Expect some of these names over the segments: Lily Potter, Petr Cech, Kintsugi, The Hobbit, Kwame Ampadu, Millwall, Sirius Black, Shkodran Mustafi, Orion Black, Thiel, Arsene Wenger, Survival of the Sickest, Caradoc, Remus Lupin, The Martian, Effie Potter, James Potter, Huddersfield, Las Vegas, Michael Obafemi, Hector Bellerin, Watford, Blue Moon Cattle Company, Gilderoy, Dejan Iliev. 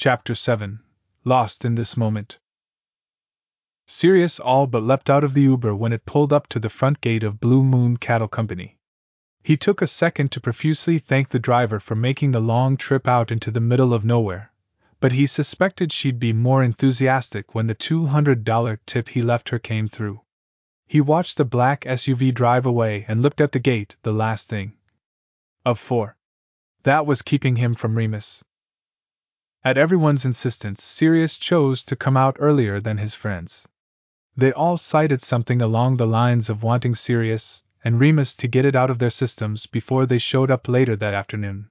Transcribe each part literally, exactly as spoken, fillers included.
Chapter seven. Lost in This Moment. Sirius all but leapt out of the Uber when it pulled up to the front gate of Blue Moon Cattle Company. He took a second to profusely thank the driver for making the long trip out into the middle of nowhere, but he suspected she'd be more enthusiastic when the two hundred dollar tip he left her came through. He watched the black S U V drive away and looked at the gate, the last thing of four that was keeping him from Remus. At everyone's insistence, Sirius chose to come out earlier than his friends. They all cited something along the lines of wanting Sirius and Remus to get it out of their systems before they showed up later that afternoon.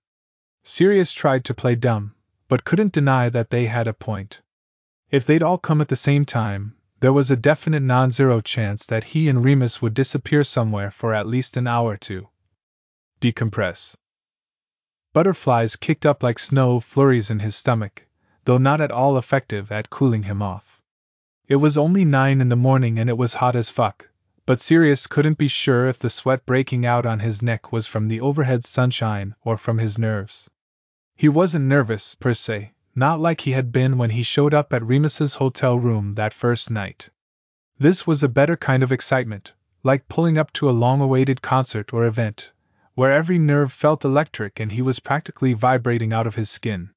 Sirius tried to play dumb, but couldn't deny that they had a point. If they'd all come at the same time, there was a definite non-zero chance that he and Remus would disappear somewhere for at least an hour to decompress. Butterflies kicked up like snow flurries in his stomach, though not at all effective at cooling him off. It was only nine in the morning and it was hot as fuck, but Sirius couldn't be sure if the sweat breaking out on his neck was from the overhead sunshine or from his nerves. He wasn't nervous, per se, not like he had been when he showed up at Remus's hotel room that first night. This was a better kind of excitement, like pulling up to a long-awaited concert or event, where every nerve felt electric and he was practically vibrating out of his skin.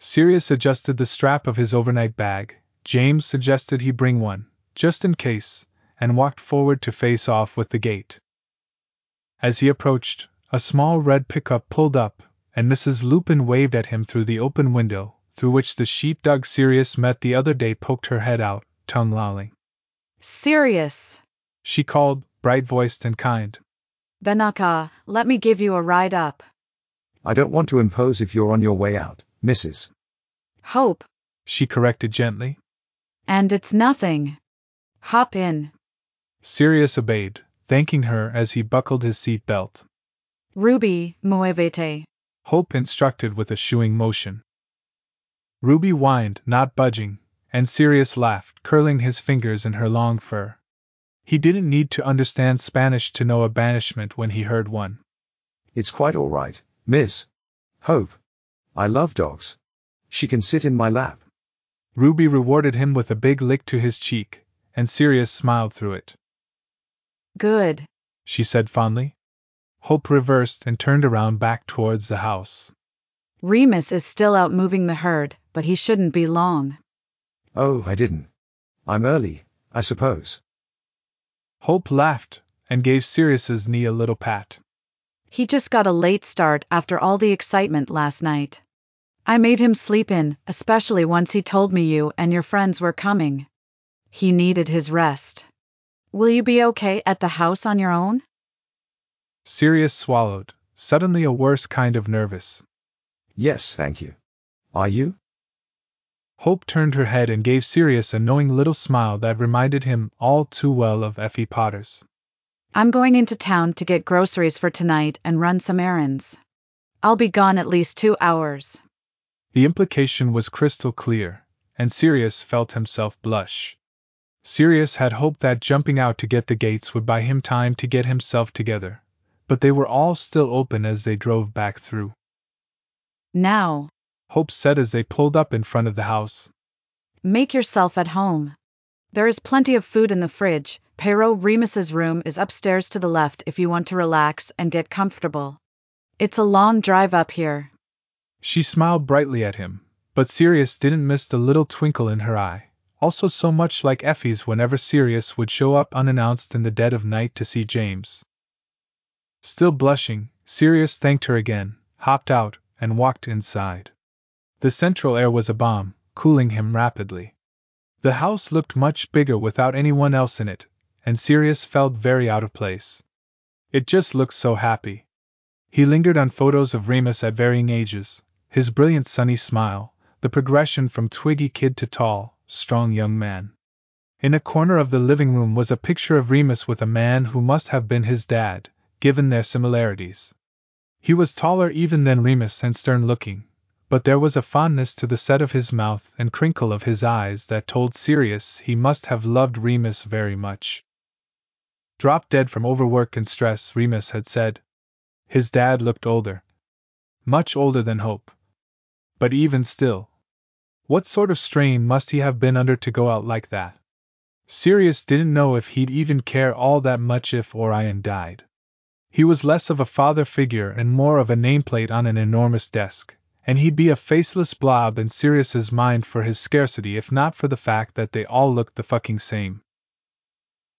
Sirius adjusted the strap of his overnight bag. James suggested he bring one, just in case, and walked forward to face off with the gate. As he approached, a small red pickup pulled up, and Missus Lupin waved at him through the open window, through which the sheepdog Sirius met the other day poked her head out, tongue lolling. "Sirius!" she called, bright-voiced and kind. "Benaka, let me give you a ride up." "I don't want to impose if you're on your way out, Missus Hope," she corrected gently. "And it's nothing. Hop in." Sirius obeyed, thanking her as he buckled his seat belt. "Ruby, muévete," Hope instructed with a shooing motion. Ruby whined, not budging, and Sirius laughed, curling his fingers in her long fur. He didn't need to understand Spanish to know a banishment when he heard one. "It's quite all right, Miss Hope. I love dogs. She can sit in my lap." Ruby rewarded him with a big lick to his cheek, and Sirius smiled through it. "Good," she said fondly. Hope reversed and turned around back towards the house. "Remus is still out moving the herd, but he shouldn't be long." "Oh, I didn't. I'm early, I suppose." Hope laughed, and gave Sirius's knee a little pat. "He just got a late start after all the excitement last night. I made him sleep in, especially once he told me you and your friends were coming. He needed his rest. Will you be okay at the house on your own?" Sirius swallowed, suddenly a worse kind of nervous. "Yes, thank you. Are you?" Hope turned her head and gave Sirius a knowing little smile that reminded him all too well of Effie Potter's. "I'm going into town to get groceries for tonight and run some errands. I'll be gone at least two hours. The implication was crystal clear, and Sirius felt himself blush. Sirius had hoped that jumping out to get the gates would buy him time to get himself together, but they were all still open as they drove back through. "Now," Hope said as they pulled up in front of the house, "make yourself at home. There is plenty of food in the fridge. Pero Remus's room is upstairs to the left if you want to relax and get comfortable. It's a long drive up here." She smiled brightly at him, but Sirius didn't miss the little twinkle in her eye, also so much like Effie's whenever Sirius would show up unannounced in the dead of night to see James. Still blushing, Sirius thanked her again, hopped out, and walked inside. The central air was a balm, cooling him rapidly. The house looked much bigger without anyone else in it, and Sirius felt very out of place. It just looked so happy. He lingered on photos of Remus at varying ages, his brilliant sunny smile, the progression from twiggy kid to tall, strong young man. In a corner of the living room was a picture of Remus with a man who must have been his dad, given their similarities. He was taller even than Remus and stern-looking, but there was a fondness to the set of his mouth and crinkle of his eyes that told Sirius he must have loved Remus very much. Drop dead from overwork and stress, Remus had said. His dad looked older. Much older than Hope. But even still, What sort of strain must he have been under to go out like that? Sirius didn't know if he'd even care all that much if Orion died. He was less of a father figure and more of a nameplate on an enormous desk, and he'd be a faceless blob in Sirius's mind for his scarcity if not for the fact that they all looked the fucking same.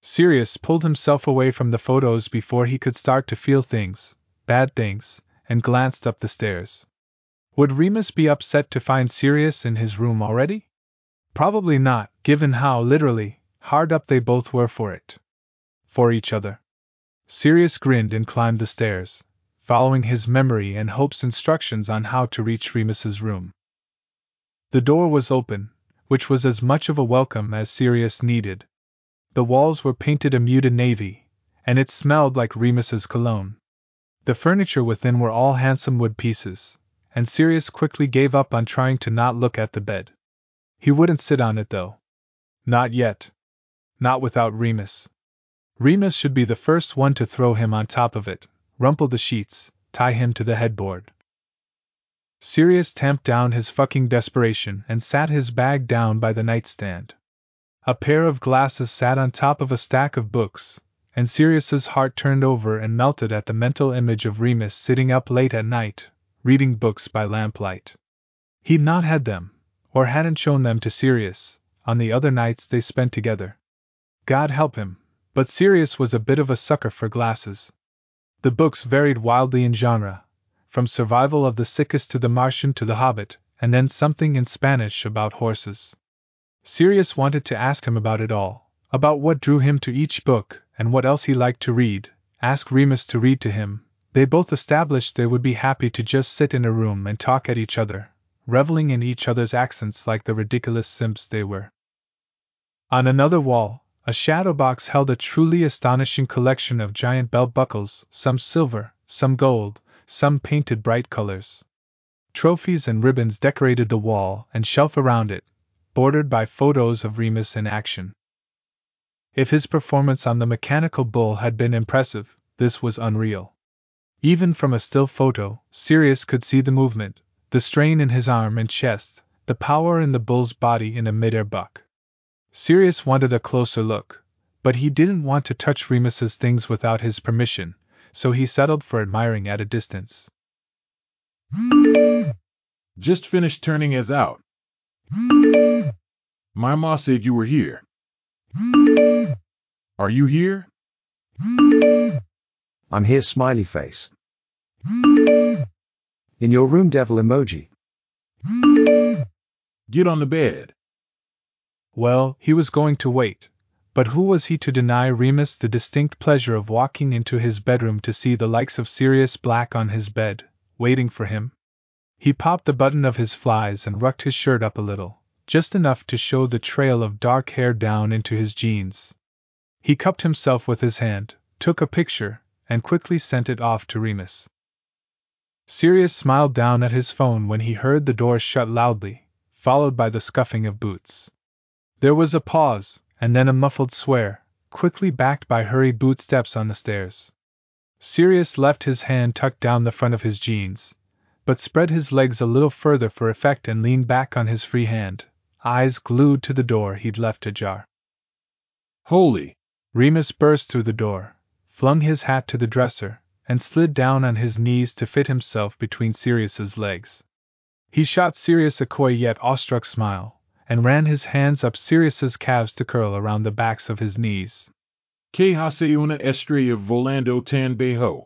Sirius pulled himself away from the photos before he could start to feel things, bad things, and glanced up the stairs. Would Remus be upset to find Sirius in his room already? Probably not, given how literally hard up they both were for it. For each other. Sirius grinned and climbed the stairs, following his memory and Hope's instructions on how to reach Remus's room. The door was open, which was as much of a welcome as Sirius needed. The walls were painted a muted navy, and it smelled like Remus's cologne. The furniture within were all handsome wood pieces, and Sirius quickly gave up on trying to not look at the bed. He wouldn't sit on it though. Not yet. Not without Remus. Remus should be the first one to throw him on top of it, rumple the sheets, tie him to the headboard. Sirius tamped down his fucking desperation and sat his bag down by the nightstand. A pair of glasses sat on top of a stack of books, and Sirius's heart turned over and melted at the mental image of Remus sitting up late at night, reading books by lamplight. He'd not had them, or hadn't shown them to Sirius, on the other nights they spent together. God help him, but Sirius was a bit of a sucker for glasses. The books varied wildly in genre, from Survival of the Sickest to The Martian to The Hobbit, and then something in Spanish about horses. Sirius wanted to ask him about it all, about what drew him to each book, and what else he liked to read, ask Remus to read to him. They both established they would be happy to just sit in a room and talk at each other, reveling in each other's accents like the ridiculous simps they were. On another wall, a shadow box held a truly astonishing collection of giant belt buckles, some silver, some gold, some painted bright colors. Trophies and ribbons decorated the wall and shelf around it, bordered by photos of Remus in action. If his performance on the mechanical bull had been impressive, this was unreal. Even from a still photo, Sirius could see the movement, the strain in his arm and chest, the power in the bull's body in a mid-air buck. Sirius wanted a closer look, but he didn't want to touch Remus's things without his permission, so he settled for admiring at a distance. Just finished turning us out. My ma said you were here. Are you here? I'm here, smiley face. In your room, devil emoji. Get on the bed. Well, he was going to wait, but who was he to deny Remus the distinct pleasure of walking into his bedroom to see the likes of Sirius Black on his bed, waiting for him? He popped the button of his flies and rucked his shirt up a little, just enough to show the trail of dark hair down into his jeans. He cupped himself with his hand, took a picture, and quickly sent it off to Remus. Sirius smiled down at his phone when he heard the door shut loudly, followed by the scuffing of boots. There was a pause, and then a muffled swear, quickly backed by hurried boot steps on the stairs. Sirius left his hand tucked down the front of his jeans, but spread his legs a little further for effect and leaned back on his free hand, eyes glued to the door he'd left ajar. Holy! Remus burst through the door, flung his hat to the dresser, and slid down on his knees to fit himself between Sirius's legs. He shot Sirius a coy yet awestruck smile, and ran his hands up Sirius's calves to curl around the backs of his knees. Que hace una estrella volando tan bajo?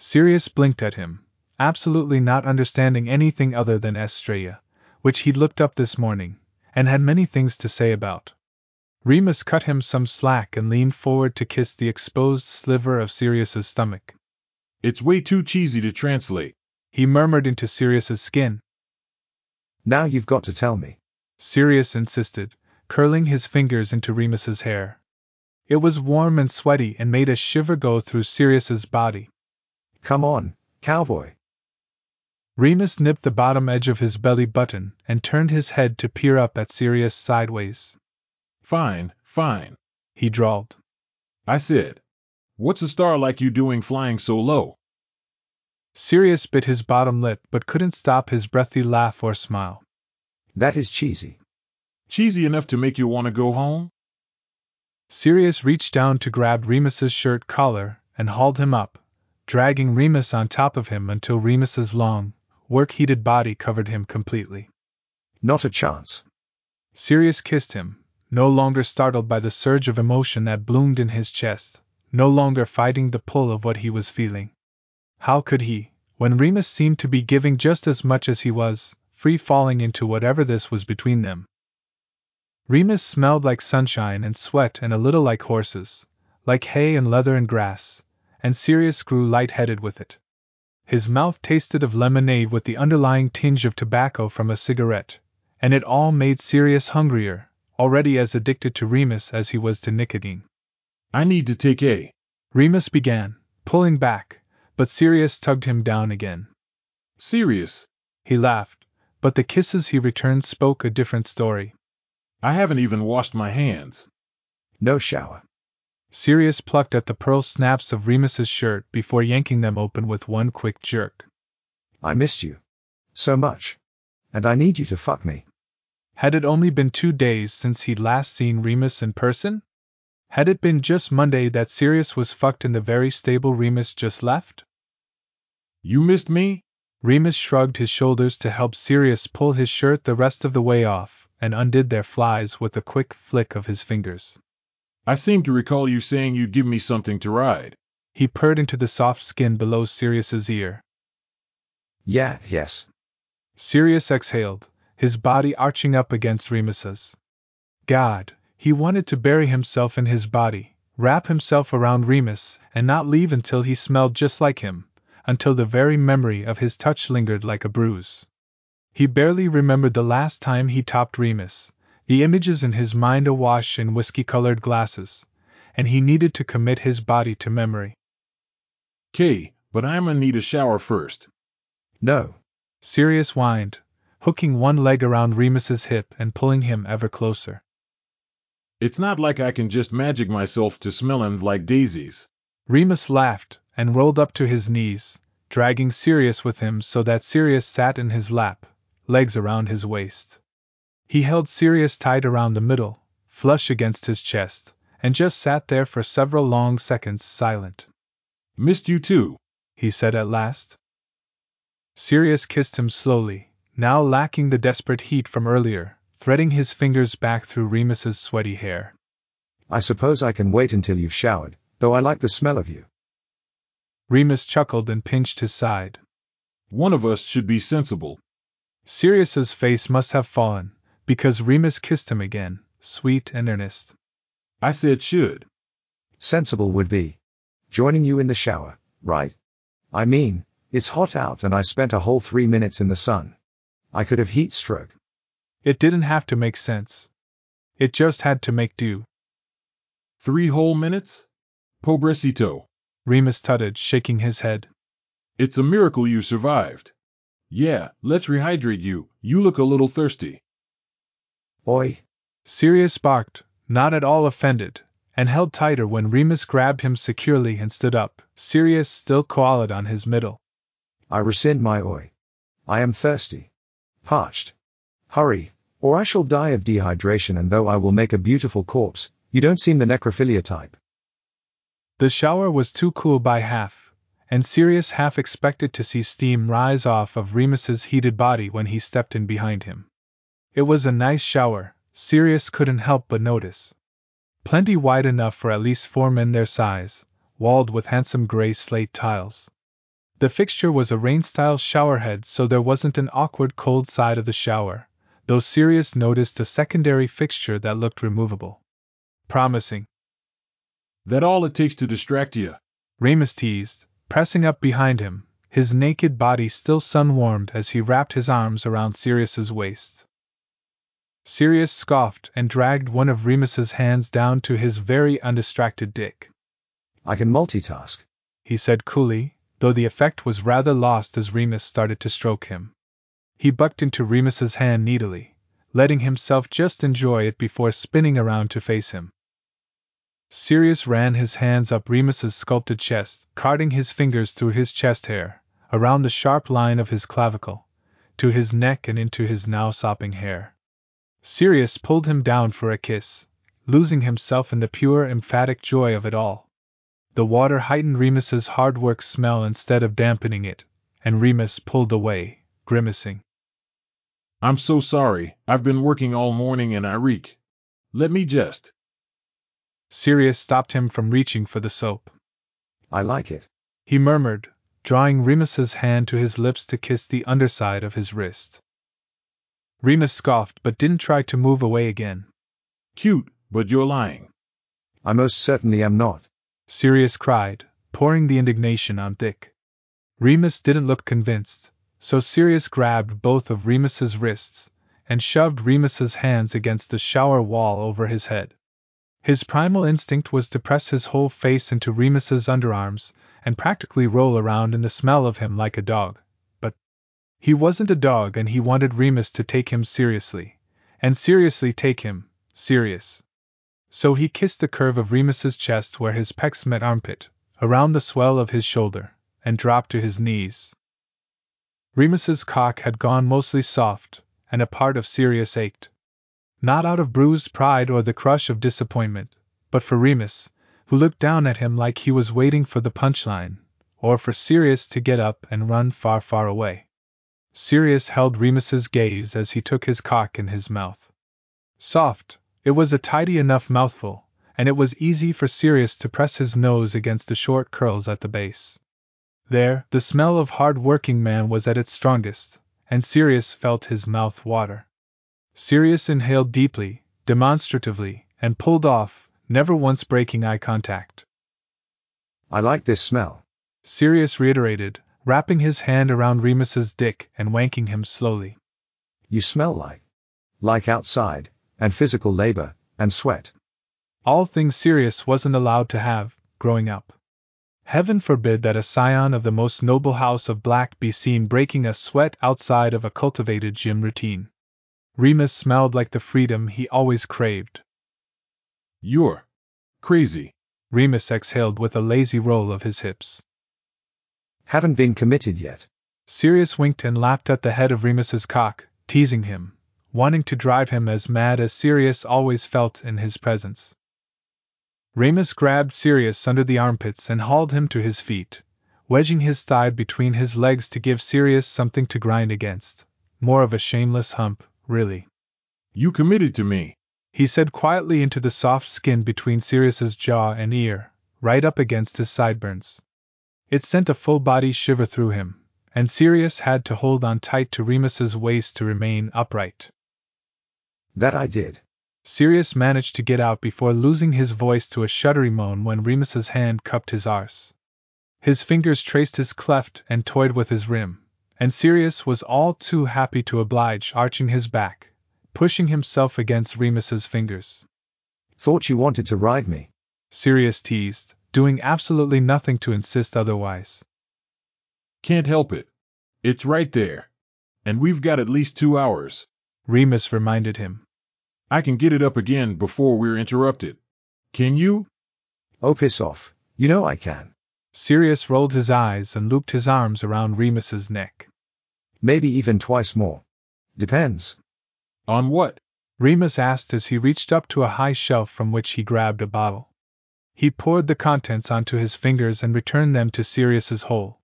Sirius blinked at him, absolutely not understanding anything other than estrella, which he'd looked up this morning, and had many things to say about. Remus cut him some slack and leaned forward to kiss the exposed sliver of Sirius's stomach. It's way too cheesy to translate, he murmured into Sirius's skin. Now you've got to tell me, Sirius insisted, curling his fingers into Remus's hair. It was warm and sweaty and made a shiver go through Sirius's body. Come on, cowboy. Remus nipped the bottom edge of his belly button and turned his head to peer up at Sirius sideways. Fine, fine, he drawled. I said, what's a star like you doing flying so low? Sirius bit his bottom lip but couldn't stop his breathy laugh or smile. That is cheesy. Cheesy enough to make you want to go home? Sirius reached down to grab Remus's shirt collar and hauled him up, dragging Remus on top of him until Remus's long, work-heated body covered him completely. Not a chance. Sirius kissed him, no longer startled by the surge of emotion that bloomed in his chest, no longer fighting the pull of what he was feeling. How could he, when Remus seemed to be giving just as much as he was, free falling into whatever this was between them? Remus smelled like sunshine and sweat and a little like horses, like hay and leather and grass, and Sirius grew light-headed with it. His mouth tasted of lemonade with the underlying tinge of tobacco from a cigarette, and it all made Sirius hungrier, already as addicted to Remus as he was to nicotine. I need to take a... Remus began, pulling back, but Sirius tugged him down again. Sirius, he laughed, but the kisses he returned spoke a different story. I haven't even washed my hands. No shower. Sirius plucked at the pearl snaps of Remus's shirt before yanking them open with one quick jerk. I missed you. So much. And I need you to fuck me. Had it only been two days since he'd last seen Remus in person? Had it been just Monday that Sirius was fucked in the very stable Remus just left? You missed me? Remus shrugged his shoulders to help Sirius pull his shirt the rest of the way off, and undid their flies with a quick flick of his fingers. I seem to recall you saying you'd give me something to ride. He purred into the soft skin below Sirius's ear. Yeah, yes. Sirius exhaled, his body arching up against Remus's. God, he wanted to bury himself in his body, wrap himself around Remus, and not leave until he smelled just like him, until the very memory of his touch lingered like a bruise. He barely remembered the last time he topped Remus, the images in his mind awash in whiskey-colored glasses, and he needed to commit his body to memory. Kay, but I'm gonna need a shower first. No. Sirius whined, hooking one leg around Remus's hip and pulling him ever closer. It's not like I can just magic myself to smelling like daisies. Remus laughed and rolled up to his knees, dragging Sirius with him so that Sirius sat in his lap, legs around his waist. He held Sirius tight around the middle, flush against his chest, and just sat there for several long seconds silent. Missed you too, he said at last. Sirius kissed him slowly, now lacking the desperate heat from earlier, threading his fingers back through Remus's sweaty hair. I suppose I can wait until you've showered, though I like the smell of you. Remus chuckled and pinched his side. One of us should be sensible. Sirius's face must have fallen, because Remus kissed him again, sweet and earnest. I said should. Sensible would be joining you in the shower, right? I mean, it's hot out and I spent a whole three minutes in the sun. I could have heat stroke. It didn't have to make sense. It just had to make do. Three whole minutes? Pobrecito. Remus tutted, shaking his head. It's a miracle you survived. Yeah, let's rehydrate you. You look a little thirsty. Oi. Sirius barked, not at all offended, and held tighter when Remus grabbed him securely and stood up, Sirius still coiled on his middle. I rescind my oi. I am thirsty. Parched. Hurry, or I shall die of dehydration, and though I will make a beautiful corpse, you don't seem the necrophilia type. The shower was too cool by half, and Sirius half expected to see steam rise off of Remus's heated body when he stepped in behind him. It was a nice shower, Sirius couldn't help but notice. Plenty wide enough for at least four men their size, walled with handsome gray slate tiles. The fixture was a rain-style showerhead, so there wasn't an awkward cold side of the shower, though Sirius noticed a secondary fixture that looked removable. Promising. That all it takes to distract you? Remus teased, pressing up behind him, his naked body still sun-warmed as he wrapped his arms around Sirius's waist. Sirius scoffed and dragged one of Remus's hands down to his very undistracted dick. I can multitask, he said coolly, though the effect was rather lost as Remus started to stroke him. He bucked into Remus's hand needily, letting himself just enjoy it before spinning around to face him. Sirius ran his hands up Remus's sculpted chest, carding his fingers through his chest hair, around the sharp line of his clavicle, to his neck and into his now sopping hair. Sirius pulled him down for a kiss, losing himself in the pure emphatic joy of it all. The water heightened Remus's hard work smell instead of dampening it, and Remus pulled away, grimacing. "I'm so sorry, I've been working all morning and I reek. Let me just—" Sirius stopped him from reaching for the soap. "I like it," he murmured, drawing Remus's hand to his lips to kiss the underside of his wrist. Remus scoffed but didn't try to move away again. "Cute, but you're lying." "I most certainly am not," Sirius cried, pouring the indignation on Dick. Remus didn't look convinced, so Sirius grabbed both of Remus's wrists and shoved Remus's hands against the shower wall over his head. His primal instinct was to press his whole face into Remus's underarms and practically roll around in the smell of him like a dog, but he wasn't a dog and he wanted Remus to take him seriously, and seriously take him, serious. So he kissed the curve of Remus's chest where his pecs met armpit, around the swell of his shoulder, and dropped to his knees. Remus's cock had gone mostly soft, and a part of Sirius ached. Not out of bruised pride or the crush of disappointment, but for Remus, who looked down at him like he was waiting for the punchline, or for Sirius to get up and run far, far away. Sirius held Remus's gaze as he took his cock in his mouth. Soft, it was a tidy enough mouthful, and it was easy for Sirius to press his nose against the short curls at the base. There, the smell of hard-working man was at its strongest, and Sirius felt his mouth water. Sirius inhaled deeply, demonstratively, and pulled off, never once breaking eye contact. "I like this smell," Sirius reiterated, wrapping his hand around Remus's dick and wanking him slowly. "You smell like... like outside, and physical labor, and sweat." All things Sirius wasn't allowed to have, growing up. Heaven forbid that a scion of the most noble house of Black be seen breaking a sweat outside of a cultivated gym routine. Remus smelled like the freedom he always craved. "You're crazy," Remus exhaled with a lazy roll of his hips. "Haven't been committed yet." Sirius winked and lapped at the head of Remus's cock, teasing him, wanting to drive him as mad as Sirius always felt in his presence. Remus grabbed Sirius under the armpits and hauled him to his feet, wedging his thigh between his legs to give Sirius something to grind against, more of a shameless hump. "Really? You committed to me?" he said quietly into the soft skin between Sirius's jaw and ear, right up against his sideburns. It sent a full-body shiver through him, and Sirius had to hold on tight to Remus's waist to remain upright. "That I did." Sirius managed to get out before losing his voice to a shuddery moan when Remus's hand cupped his arse. His fingers traced his cleft and toyed with his rim. And Sirius was all too happy to oblige, arching his back, pushing himself against Remus's fingers. "Thought you wanted to ride me," Sirius teased, doing absolutely nothing to insist otherwise. "Can't help it. It's right there. And we've got at least two hours," Remus reminded him. "I can get it up again before we're interrupted. Can you?" "Oh, piss off. You know I can." Sirius rolled his eyes and looped his arms around Remus's neck. "Maybe even twice more. Depends." "On what?" Remus asked as he reached up to a high shelf from which he grabbed a bottle. He poured the contents onto his fingers and returned them to Sirius's hole.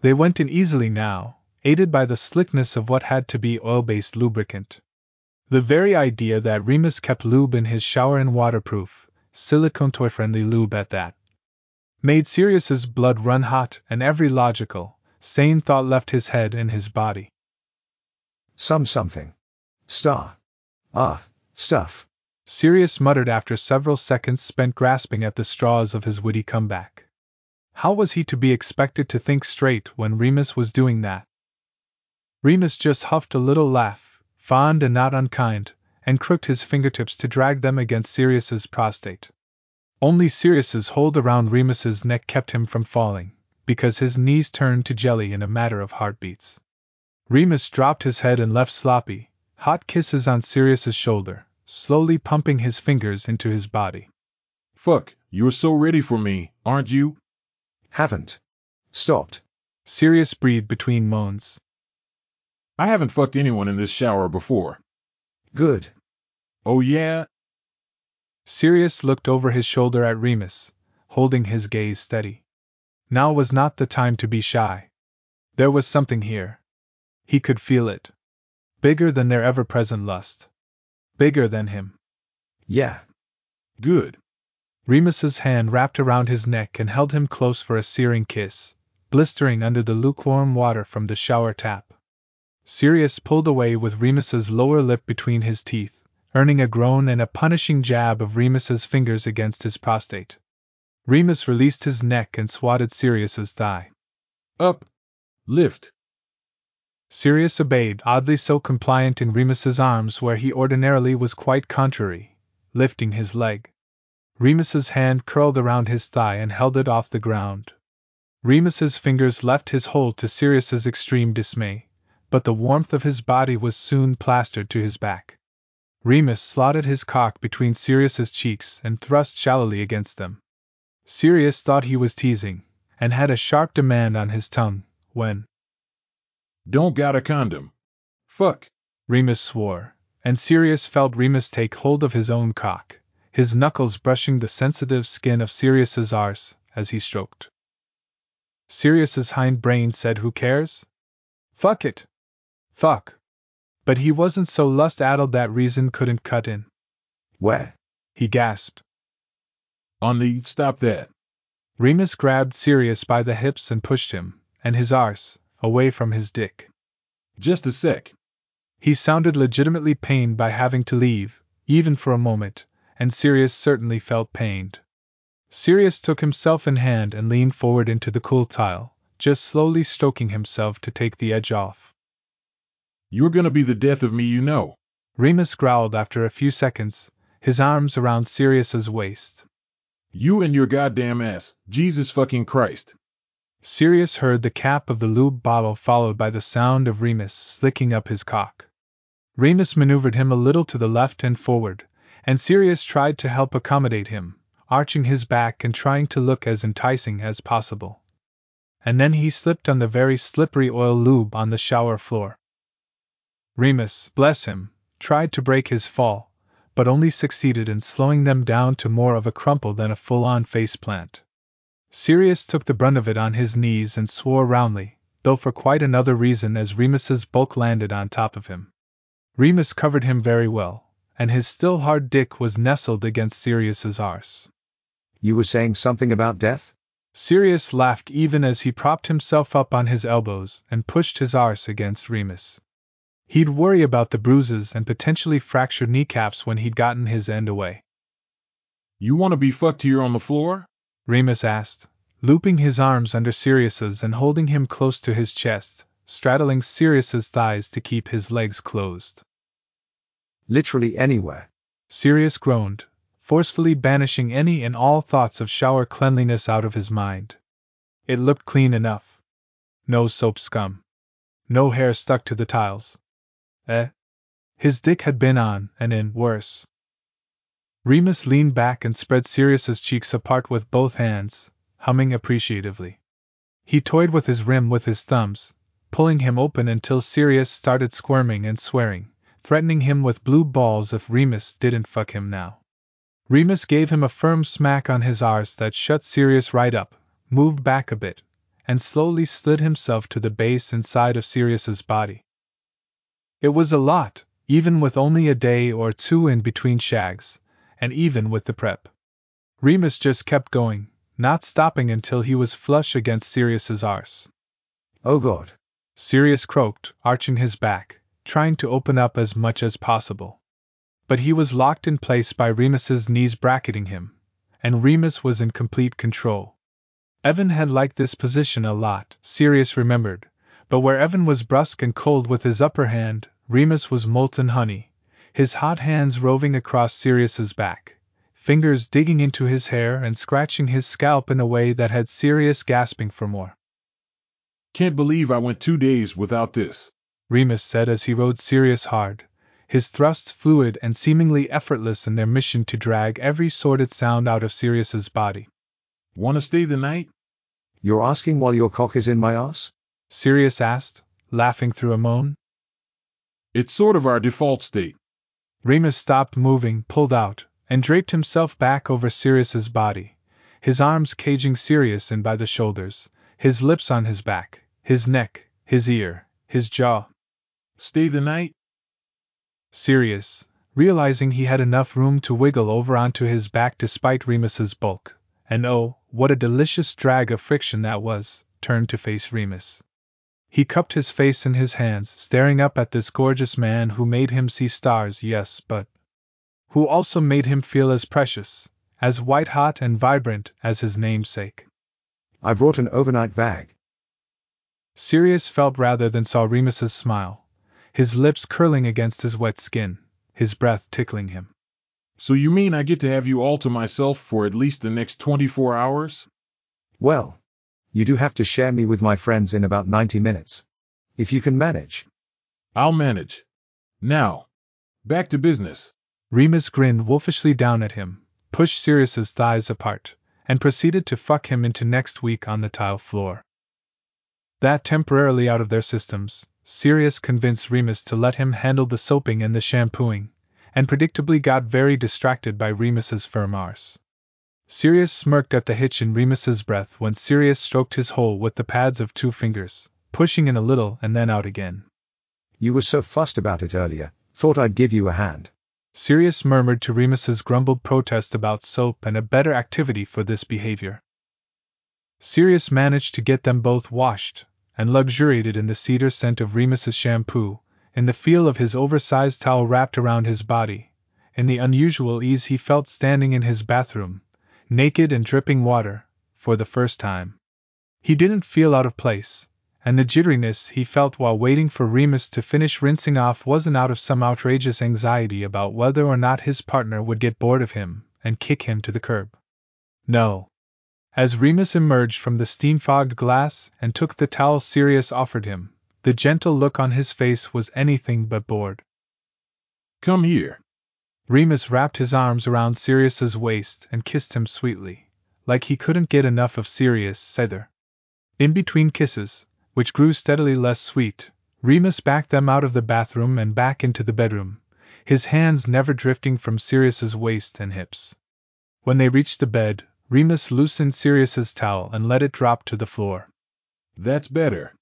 They went in easily now, aided by the slickness of what had to be oil-based lubricant. The very idea that Remus kept lube in his shower and waterproof, silicone toy-friendly lube at that, made Sirius's blood run hot and every logical, sane thought left his head and his body. "Some something. Star. Ah, stuff," Sirius muttered after several seconds spent grasping at the straws of his witty comeback. How was he to be expected to think straight when Remus was doing that? Remus just huffed a little laugh, fond and not unkind, and crooked his fingertips to drag them against Sirius's prostate. Only Sirius's hold around Remus's neck kept him from falling, because his knees turned to jelly in a matter of heartbeats. Remus dropped his head and left sloppy, hot kisses on Sirius's shoulder, slowly pumping his fingers into his body. "Fuck, you're so ready for me, aren't you?" "Haven't stopped," Sirius breathed between moans. I haven't fucked anyone in this shower before. Good. Oh, yeah? Sirius looked over his shoulder at Remus, holding his gaze steady. Now was not the time to be shy. There was something here. He could feel it. Bigger than their ever-present lust. Bigger than him. Yeah. Good. Remus's hand wrapped around his neck and held him close for a searing kiss, blistering under the lukewarm water from the shower tap. Sirius pulled away with Remus's lower lip between his teeth, earning a groan and a punishing jab of Remus's fingers against his prostate. Remus released his neck and swatted Sirius's thigh. Up. Lift. Sirius obeyed, oddly so compliant in Remus's arms where he ordinarily was quite contrary, lifting his leg. Remus's hand curled around his thigh and held it off the ground. Remus's fingers left his hold to Sirius's extreme dismay, but the warmth of his body was soon plastered to his back. Remus slotted his cock between Sirius's cheeks and thrust shallowly against them. Sirius thought he was teasing, and had a sharp demand on his tongue, when... Don't got a condom. Fuck, Remus swore, and Sirius felt Remus take hold of his own cock, his knuckles brushing the sensitive skin of Sirius's arse as he stroked. Sirius's hind brain said, who cares? Fuck it. Fuck. But he wasn't so lust-addled that reason couldn't cut in. Where? He gasped. On the stop that. Remus grabbed Sirius by the hips and pushed him, and his arse, away from his dick. Just a sec. He sounded legitimately pained by having to leave, even for a moment, and Sirius certainly felt pained. Sirius took himself in hand and leaned forward into the cool tile, just slowly stroking himself to take the edge off. You're gonna be the death of me, you know. Remus growled after a few seconds, his arms around Sirius's waist. You and your goddamn ass, Jesus fucking Christ. Sirius heard the cap of the lube bottle followed by the sound of Remus slicking up his cock. Remus maneuvered him a little to the left and forward, and Sirius tried to help accommodate him, arching his back and trying to look as enticing as possible. And then he slipped on the very slippery oil lube on the shower floor. Remus, bless him, tried to break his fall, but only succeeded in slowing them down to more of a crumple than a full-on faceplant. Sirius took the brunt of it on his knees and swore roundly, though for quite another reason, as Remus's bulk landed on top of him. Remus covered him very well, and his still hard dick was nestled against Sirius's arse. You were saying something about death? Sirius laughed even as he propped himself up on his elbows and pushed his arse against Remus. He'd worry about the bruises and potentially fractured kneecaps when he'd gotten his end away. You want to be fucked here on the floor? Remus asked, looping his arms under Sirius's and holding him close to his chest, straddling Sirius's thighs to keep his legs closed. Literally anywhere. Sirius groaned, forcefully banishing any and all thoughts of shower cleanliness out of his mind. It looked clean enough. No soap scum. No hair stuck to the tiles. Eh? His dick had been on, and in, worse. Remus leaned back and spread Sirius's cheeks apart with both hands, humming appreciatively. He toyed with his rim with his thumbs, pulling him open until Sirius started squirming and swearing, threatening him with blue balls if Remus didn't fuck him now. Remus gave him a firm smack on his arse that shut Sirius right up, moved back a bit, and slowly slid himself to the base inside of Sirius's body. It was a lot, even with only a day or two in between shags, and even with the prep. Remus just kept going, not stopping until he was flush against Sirius's arse. Oh God! Sirius croaked, arching his back, trying to open up as much as possible. But he was locked in place by Remus's knees bracketing him, and Remus was in complete control. Evan had liked this position a lot, Sirius remembered, but where Evan was brusque and cold with his upper hand, Remus was molten honey, his hot hands roving across Sirius's back, fingers digging into his hair and scratching his scalp in a way that had Sirius gasping for more. Can't believe I went two days without this, Remus said as he rode Sirius hard, his thrusts fluid and seemingly effortless in their mission to drag every sordid sound out of Sirius's body. Want to stay the night? You're asking while your cock is in my ass? Sirius asked, laughing through a moan. It's sort of our default state. Remus stopped moving, pulled out, and draped himself back over Sirius's body, his arms caging Sirius in by the shoulders, his lips on his back, his neck, his ear, his jaw. Stay the night? Sirius, realizing he had enough room to wiggle over onto his back despite Remus's bulk, and oh, what a delicious drag of friction that was, turned to face Remus. He cupped his face in his hands, staring up at this gorgeous man who made him see stars, yes, but who also made him feel as precious, as white-hot and vibrant as his namesake. I brought an overnight bag. Sirius felt rather than saw Remus's smile, his lips curling against his wet skin, his breath tickling him. So you mean I get to have you all to myself for at least the next twenty-four hours? Well, you do have to share me with my friends in about ninety minutes. If you can manage. I'll manage. Now, back to business. Remus grinned wolfishly down at him, pushed Sirius's thighs apart, and proceeded to fuck him into next week on the tile floor. That temporarily out of their systems, Sirius convinced Remus to let him handle the soaping and the shampooing, and predictably got very distracted by Remus's firm arse. Sirius smirked at the hitch in Remus's breath when Sirius stroked his hole with the pads of two fingers, pushing in a little and then out again. You were so fussed about it earlier, thought I'd give you a hand. Sirius murmured to Remus's grumbled protest about soap and a better activity for this behavior. Sirius managed to get them both washed, and luxuriated in the cedar scent of Remus's shampoo, in the feel of his oversized towel wrapped around his body, in the unusual ease he felt standing in his bathroom, naked and dripping water, for the first time. He didn't feel out of place, and the jitteriness he felt while waiting for Remus to finish rinsing off wasn't out of some outrageous anxiety about whether or not his partner would get bored of him and kick him to the curb. No. As Remus emerged from the steam-fogged glass and took the towel Sirius offered him, the gentle look on his face was anything but bored. Come here. Remus wrapped his arms around Sirius's waist and kissed him sweetly, like he couldn't get enough of Sirius either. In between kisses, which grew steadily less sweet, Remus backed them out of the bathroom and back into the bedroom, his hands never drifting from Sirius's waist and hips. When they reached the bed, Remus loosened Sirius's towel and let it drop to the floor. That's better.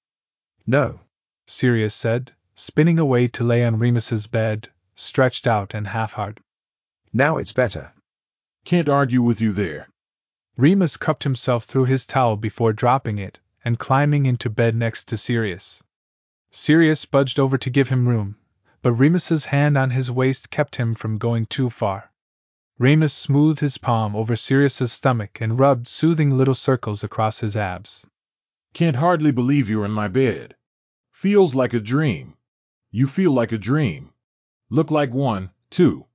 No, Sirius said, spinning away to lay on Remus's bed, stretched out and half-hard. Now it's better. Can't argue with you there. Remus cupped himself through his towel before dropping it, and climbing into bed next to Sirius. Sirius budged over to give him room, but Remus's hand on his waist kept him from going too far. Remus smoothed his palm over Sirius's stomach and rubbed soothing little circles across his abs. Can't hardly believe you're in my bed. Feels like a dream. You feel like a dream. Look like one, too.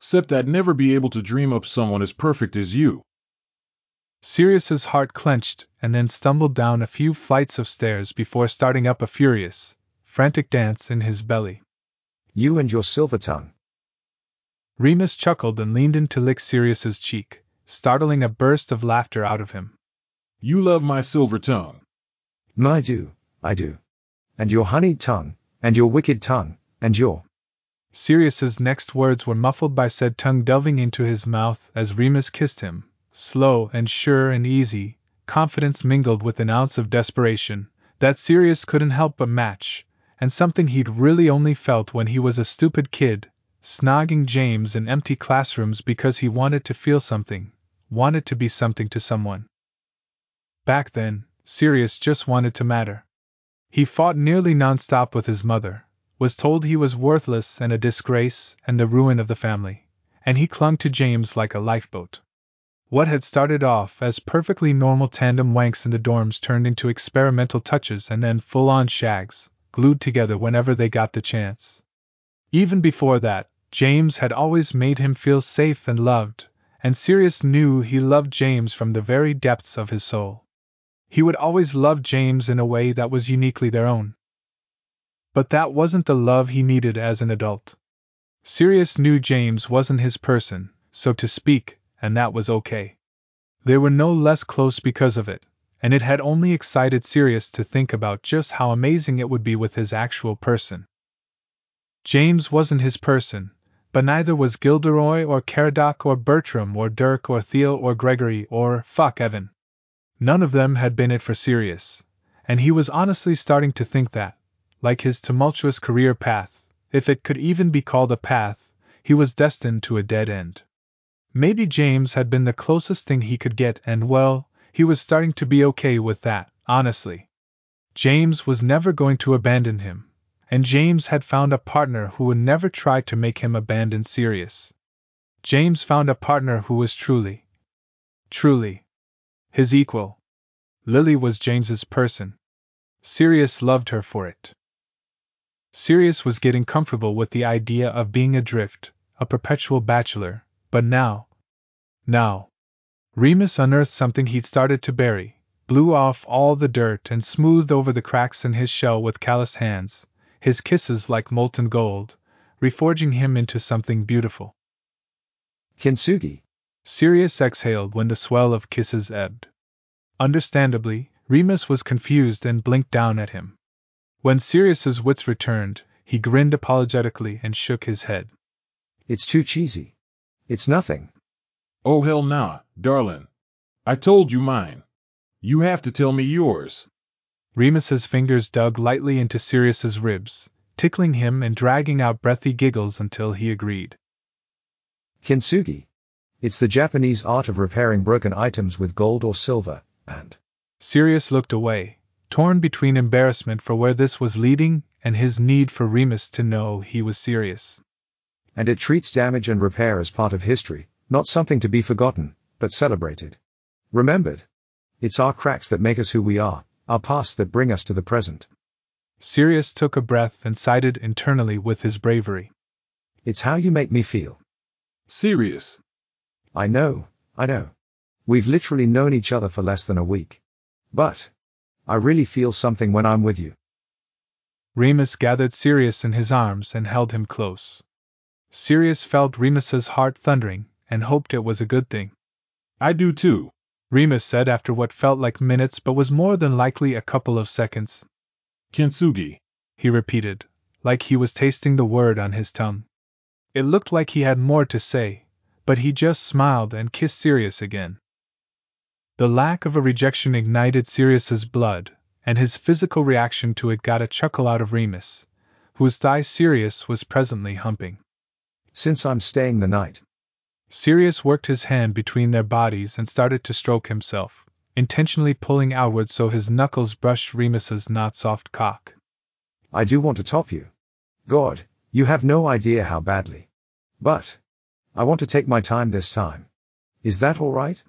Except I'd never be able to dream up someone as perfect as you. Sirius's heart clenched and then stumbled down a few flights of stairs before starting up a furious, frantic dance in his belly. You and your silver tongue. Remus chuckled and leaned in to lick Sirius's cheek, startling a burst of laughter out of him. You love my silver tongue. I do, I do. And your honeyed tongue, and your wicked tongue, and your... Sirius's next words were muffled by said tongue delving into his mouth as Remus kissed him. Slow and sure and easy, confidence mingled with an ounce of desperation, that Sirius couldn't help but match, and something he'd really only felt when he was a stupid kid, snogging James in empty classrooms because he wanted to feel something, wanted to be something to someone. Back then, Sirius just wanted to matter. He fought nearly non-stop with his mother, was told he was worthless and a disgrace and the ruin of the family, and he clung to James like a lifeboat. What had started off as perfectly normal tandem wanks in the dorms turned into experimental touches and then full-on shags, glued together whenever they got the chance. Even before that, James had always made him feel safe and loved, and Sirius knew he loved James from the very depths of his soul. He would always love James in a way that was uniquely their own. But that wasn't the love he needed as an adult. Sirius knew James wasn't his person, so to speak, and that was okay. They were no less close because of it, and it had only excited Sirius to think about just how amazing it would be with his actual person. James wasn't his person, but neither was Gilderoy or Caradoc or Bertram or Dirk or Thiel or Gregory or, fuck Evan. None of them had been it for Sirius, and he was honestly starting to think that, like his tumultuous career path, if it could even be called a path, he was destined to a dead end. Maybe James had been the closest thing he could get, and well, he was starting to be okay with that, honestly. James was never going to abandon him. And James had found a partner who would never try to make him abandon Sirius. James found a partner who was truly, truly, his equal. Lily was James's person. Sirius loved her for it. Sirius was getting comfortable with the idea of being adrift, a perpetual bachelor, but now, now, Remus unearthed something he'd started to bury, blew off all the dirt and smoothed over the cracks in his shell with calloused hands, his kisses like molten gold, reforging him into something beautiful. Kintsugi. Sirius exhaled when the swell of kisses ebbed. Understandably, Remus was confused and blinked down at him. When Sirius's wits returned, he grinned apologetically and shook his head. It's too cheesy. It's nothing. Oh hell nah, darling. I told you mine. You have to tell me yours. Remus's fingers dug lightly into Sirius's ribs, tickling him and dragging out breathy giggles until he agreed. Kintsugi. It's the Japanese art of repairing broken items with gold or silver, and... Sirius looked away, torn between embarrassment for where this was leading and his need for Remus to know he was serious. And it treats damage and repair as part of history, not something to be forgotten, but celebrated. Remembered. It's our cracks that make us who we are. Our past that bring us to the present. Sirius took a breath and sided internally with his bravery. It's how you make me feel. Sirius. I know, I know. We've literally known each other for less than a week. But, I really feel something when I'm with you. Remus gathered Sirius in his arms and held him close. Sirius felt Remus's heart thundering and hoped it was a good thing. I do too. Remus said after what felt like minutes but was more than likely a couple of seconds. Kintsugi, he repeated, like he was tasting the word on his tongue. It looked like he had more to say, but he just smiled and kissed Sirius again. The lack of a rejection ignited Sirius's blood, and his physical reaction to it got a chuckle out of Remus, whose thigh Sirius was presently humping. Since I'm staying the night. Sirius worked his hand between their bodies and started to stroke himself, intentionally pulling outward so his knuckles brushed Remus's not-soft cock. I do want to top you. God, you have no idea how badly. But, I want to take my time this time. Is that all right?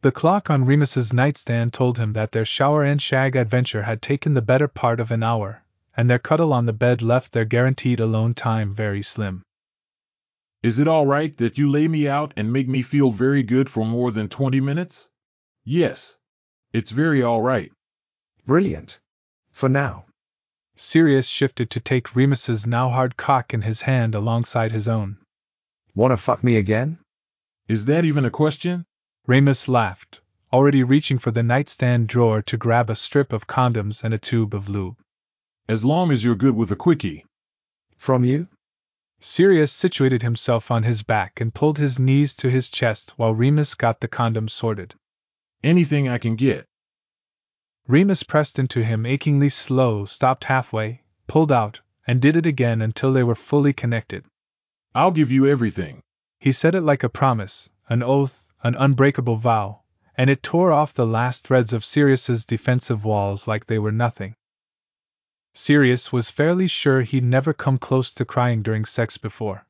The clock on Remus's nightstand told him that their shower and shag adventure had taken the better part of an hour, and their cuddle on the bed left their guaranteed alone time very slim. Is it all right that you lay me out and make me feel very good for more than twenty minutes? Yes. It's very all right. Brilliant. For now. Sirius shifted to take Remus's now hard cock in his hand alongside his own. Wanna fuck me again? Is that even a question? Remus laughed, already reaching for the nightstand drawer to grab a strip of condoms and a tube of lube. As long as you're good with a quickie. From you? Sirius situated himself on his back and pulled his knees to his chest while Remus got the condom sorted. Anything I can get. Remus pressed into him achingly slow, stopped halfway, pulled out, and did it again until they were fully connected. I'll give you everything. He said it like a promise, an oath, an unbreakable vow, and it tore off the last threads of Sirius's defensive walls like they were nothing. Sirius was fairly sure he'd never come close to crying during sex before.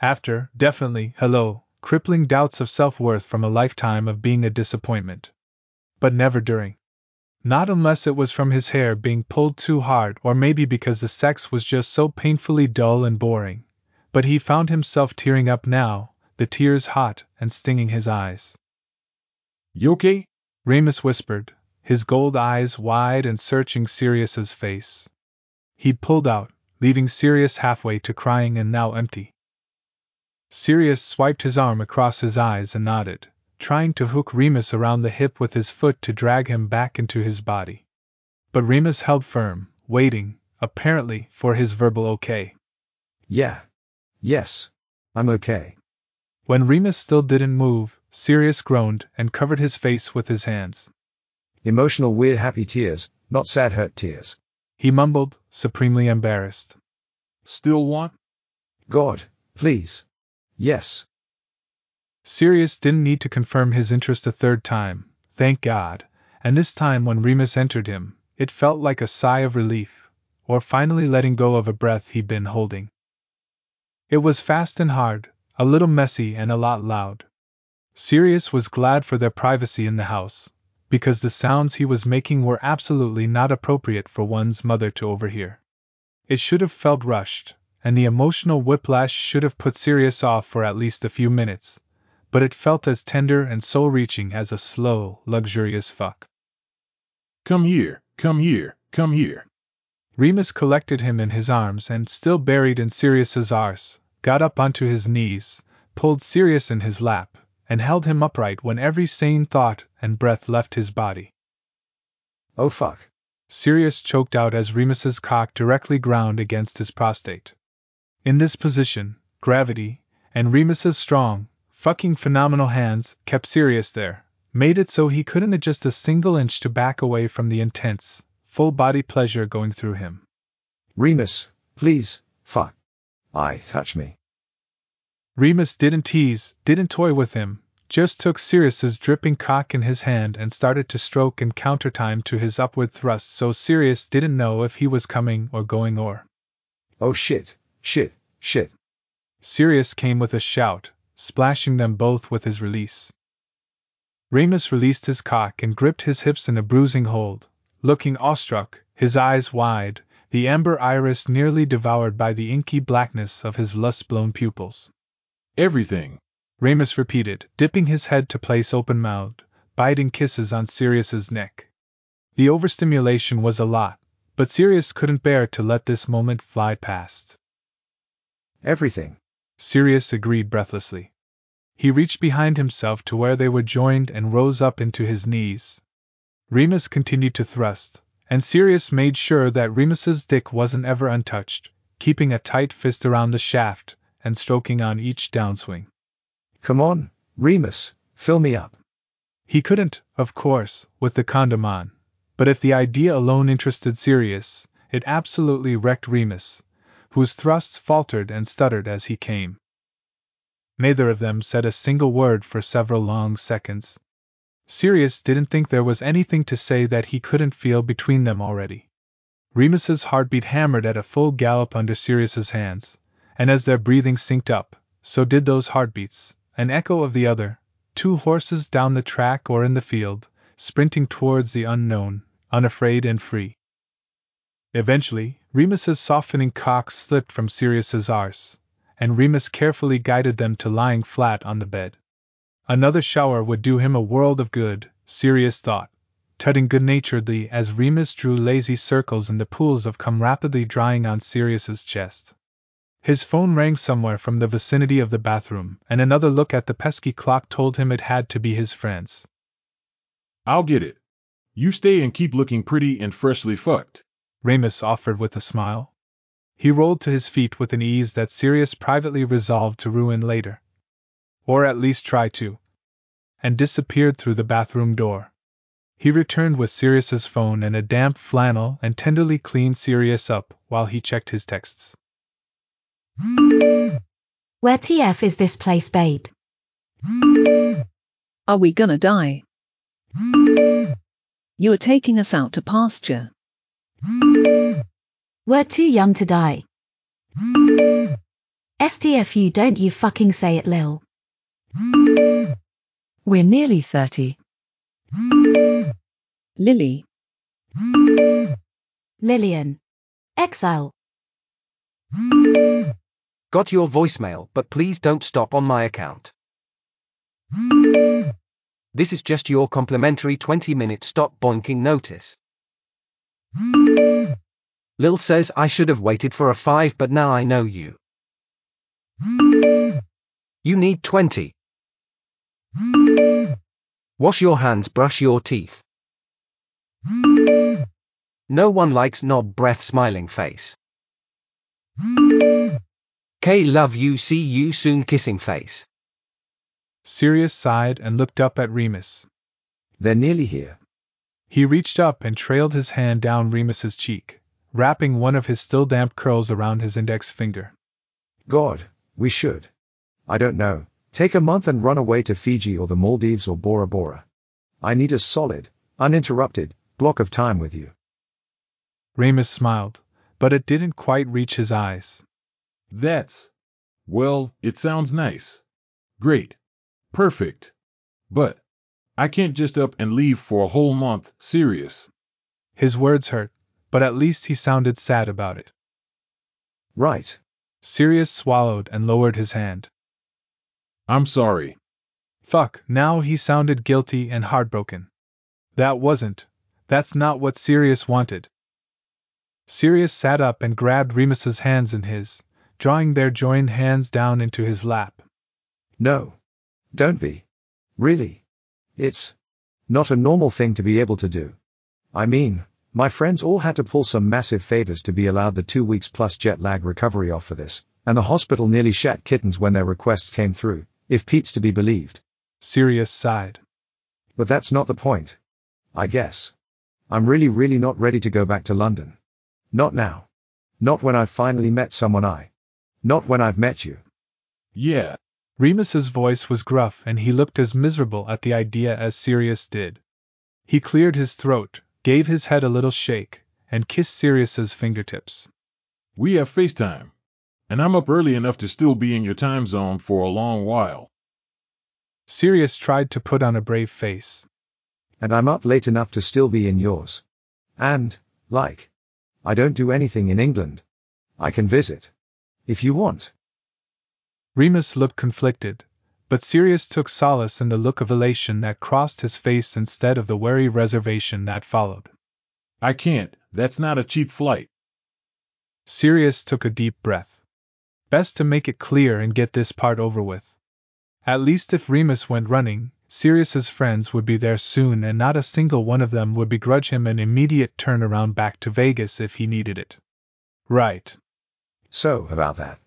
After, definitely, hello, crippling doubts of self-worth from a lifetime of being a disappointment. But never during. Not unless it was from his hair being pulled too hard or maybe because the sex was just so painfully dull and boring. But he found himself tearing up now, the tears hot and stinging his eyes. You okay? Remus whispered, his gold eyes wide and searching Sirius's face. He'd pulled out, leaving Sirius halfway to crying and now empty. Sirius swiped his arm across his eyes and nodded, trying to hook Remus around the hip with his foot to drag him back into his body. But Remus held firm, waiting, apparently, for his verbal okay. Yeah. Yes. I'm okay. When Remus still didn't move, Sirius groaned and covered his face with his hands. Emotional weird happy tears, not sad hurt tears. He mumbled, supremely embarrassed. Still want? God, please. Yes. Sirius didn't need to confirm his interest a third time, thank God, and this time when Remus entered him, it felt like a sigh of relief, or finally letting go of a breath he'd been holding. It was fast and hard, a little messy and a lot loud. Sirius was glad for their privacy in the house, because the sounds he was making were absolutely not appropriate for one's mother to overhear. It should have felt rushed, and the emotional whiplash should have put Sirius off for at least a few minutes, but it felt as tender and soul-reaching as a slow, luxurious fuck. Come here, come here, come here. Remus collected him in his arms and, still buried in Sirius's arse, got up onto his knees, pulled Sirius in his lap, and held him upright when every sane thought and breath left his body. Oh fuck. Sirius choked out as Remus's cock directly ground against his prostate. In this position, gravity, and Remus's strong, fucking phenomenal hands, kept Sirius there, made it so he couldn't adjust a single inch to back away from the intense, full-body pleasure going through him. Remus, please, fuck. I, touch me. Remus didn't tease, didn't toy with him, just took Sirius's dripping cock in his hand and started to stroke and counter time to his upward thrust, so Sirius didn't know if he was coming or going or. Oh shit, shit, shit. Sirius came with a shout, splashing them both with his release. Remus released his cock and gripped his hips in a bruising hold, looking awestruck, his eyes wide, the amber iris nearly devoured by the inky blackness of his lust-blown pupils. Everything, Remus repeated, dipping his head to place open-mouthed, biting kisses on Sirius's neck. The overstimulation was a lot, but Sirius couldn't bear to let this moment fly past. Everything, Sirius agreed breathlessly. He reached behind himself to where they were joined and rose up into his knees. Remus continued to thrust, and Sirius made sure that Remus's dick wasn't ever untouched, keeping a tight fist around the shaft and stroking on each downswing. Come on, Remus, fill me up. He couldn't, of course, with the condom on, but if the idea alone interested Sirius, it absolutely wrecked Remus, whose thrusts faltered and stuttered as he came. Neither of them said a single word for several long seconds. Sirius didn't think there was anything to say that he couldn't feel between them already. Remus's heartbeat hammered at a full gallop under Sirius's hands, and as their breathing synced up, so did those heartbeats, an echo of the other, two horses down the track or in the field, sprinting towards the unknown, unafraid and free. Eventually, Remus's softening cock slipped from Sirius's arse, and Remus carefully guided them to lying flat on the bed. Another shower would do him a world of good, Sirius thought, tutting good-naturedly as Remus drew lazy circles in the pools of cum rapidly drying on Sirius's chest. His phone rang somewhere from the vicinity of the bathroom, and another look at the pesky clock told him it had to be his friend's. I'll get it. You stay and keep looking pretty and freshly fucked, Remus offered with a smile. He rolled to his feet with an ease that Sirius privately resolved to ruin later. Or at least try to. And disappeared through the bathroom door. He returned with Sirius's phone and a damp flannel and tenderly cleaned Sirius up while he checked his texts. Where T F is this place, babe? Are we gonna die? You are taking us out to pasture. We're too young to die. S T F U, don't you fucking say it, Lil. We're nearly thirty. Lily. Lillian. Exile. Got your voicemail, but please don't stop on my account. This is just your complimentary twenty-minute stop bonking notice. Lil says I should have waited for a five, but now I know you. You need twenty. Wash your hands, brush your teeth. No one likes knob breath smiling face. K love you, see you soon, kissing face. Sirius sighed and looked up at Remus. They're nearly here. He reached up and trailed his hand down Remus's cheek, wrapping one of his still damp curls around his index finger. God, we should. I don't know. Take a month and run away to Fiji or the Maldives or Bora Bora. I need a solid, uninterrupted block of time with you. Remus smiled, but it didn't quite reach his eyes. That's... well, it sounds nice. Great. Perfect. But... I can't just up and leave for a whole month, Sirius. His words hurt, but at least he sounded sad about it. Right. Sirius swallowed and lowered his hand. I'm sorry. Fuck, now he sounded guilty and heartbroken. That wasn't. That's not what Sirius wanted. Sirius sat up and grabbed Remus's hands in his, drawing their joined hands down into his lap. No. Don't be. Really. It's not a normal thing to be able to do. I mean, my friends all had to pull some massive favors to be allowed the two weeks plus jet lag recovery off for this, and the hospital nearly shat kittens when their requests came through, if Pete's to be believed. Sirius sighed. But that's not the point. I guess. I'm really really not ready to go back to London. Not now. Not when I've finally met someone I... Not when I've met you. Yeah. Remus's voice was gruff and he looked as miserable at the idea as Sirius did. He cleared his throat, gave his head a little shake, and kissed Sirius's fingertips. We have FaceTime. And I'm up early enough to still be in your time zone for a long while. Sirius tried to put on a brave face. And I'm up late enough to still be in yours. And, like... I don't do anything in England. I can visit. If you want. Remus looked conflicted, but Sirius took solace in the look of elation that crossed his face instead of the wary reservation that followed. I can't, that's not a cheap flight. Sirius took a deep breath. Best to make it clear and get this part over with. At least if Remus went running, Sirius's friends would be there soon and not a single one of them would begrudge him an immediate turnaround back to Vegas if he needed it. Right. So, about that.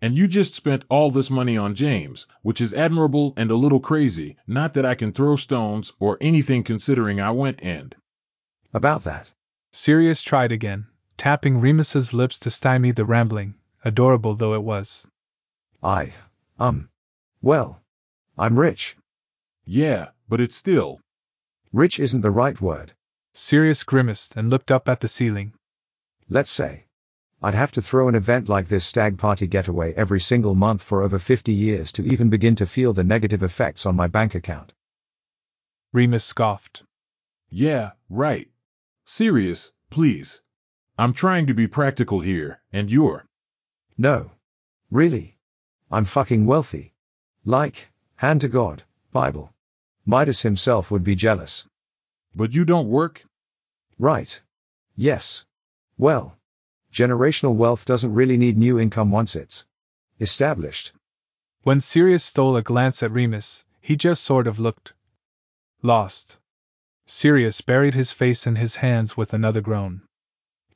And you just spent all this money on James, which is admirable and a little crazy, not that I can throw stones or anything considering I went and... About that. Sirius tried again, tapping Remus's lips to stymie the rambling, adorable though it was. I... um... well... I'm rich. Yeah, but it's still... Rich isn't the right word. Sirius grimaced and looked up at the ceiling. Let's say. I'd have to throw an event like this stag party getaway every single month for over fifty years to even begin to feel the negative effects on my bank account. Remus scoffed. Yeah, right. Sirius, please. I'm trying to be practical here, and you're... No. Really. I'm fucking wealthy. Like, hand to God, Bible. Midas himself would be jealous. But you don't work? Right. Yes. Well, generational wealth doesn't really need new income once it's established. When Sirius stole a glance at Remus, he just sort of looked lost. Sirius buried his face in his hands with another groan.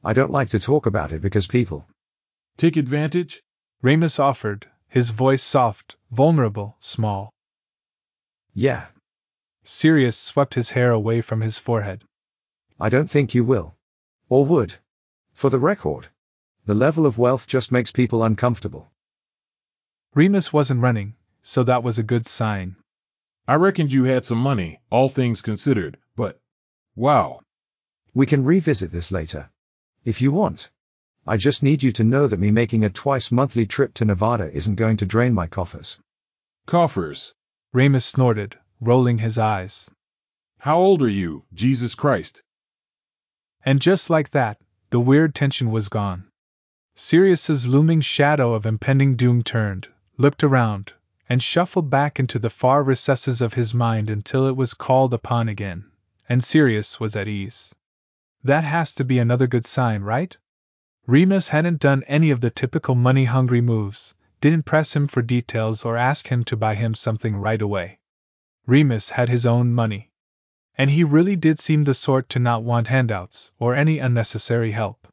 I don't like to talk about it because people take advantage? Remus offered, his voice soft, vulnerable, small. Yeah. Sirius swept his hair away from his forehead. I don't think you will. Or would. For the record. The level of wealth just makes people uncomfortable. Remus wasn't running, so that was a good sign. I reckoned you had some money, all things considered, but... Wow. We can revisit this later. If you want. I just need you to know that me making a twice-monthly trip to Nevada isn't going to drain my coffers. Coffers? Remus snorted, rolling his eyes. How old are you, Jesus Christ? And just like that, the weird tension was gone. Sirius's looming shadow of impending doom turned, looked around, and shuffled back into the far recesses of his mind until it was called upon again, and Sirius was at ease. That has to be another good sign, right? Remus hadn't done any of the typical money-hungry moves, didn't press him for details or ask him to buy him something right away. Remus had his own money. And he really did seem the sort to not want handouts or any unnecessary help.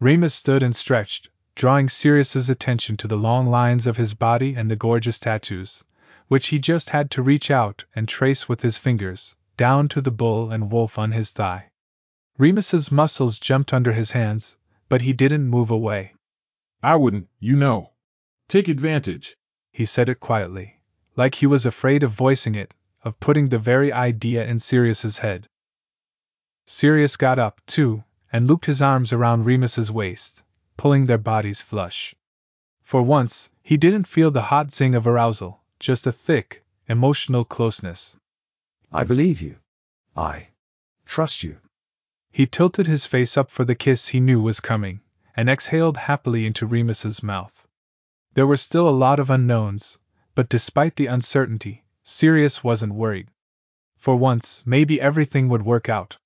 Remus stood and stretched, drawing Sirius's attention to the long lines of his body and the gorgeous tattoos, which he just had to reach out and trace with his fingers, down to the bull and wolf on his thigh. Remus's muscles jumped under his hands, but he didn't move away. "I wouldn't, you know. Take advantage," he said it quietly, like he was afraid of voicing it, of putting the very idea in Sirius's head. Sirius got up, too, and looped his arms around Remus's waist, pulling their bodies flush. For once, he didn't feel the hot zing of arousal, just a thick, emotional closeness. "I believe you. I trust you." He tilted his face up for the kiss he knew was coming, and exhaled happily into Remus's mouth. There were still a lot of unknowns, but despite the uncertainty, Sirius wasn't worried. For once, maybe everything would work out.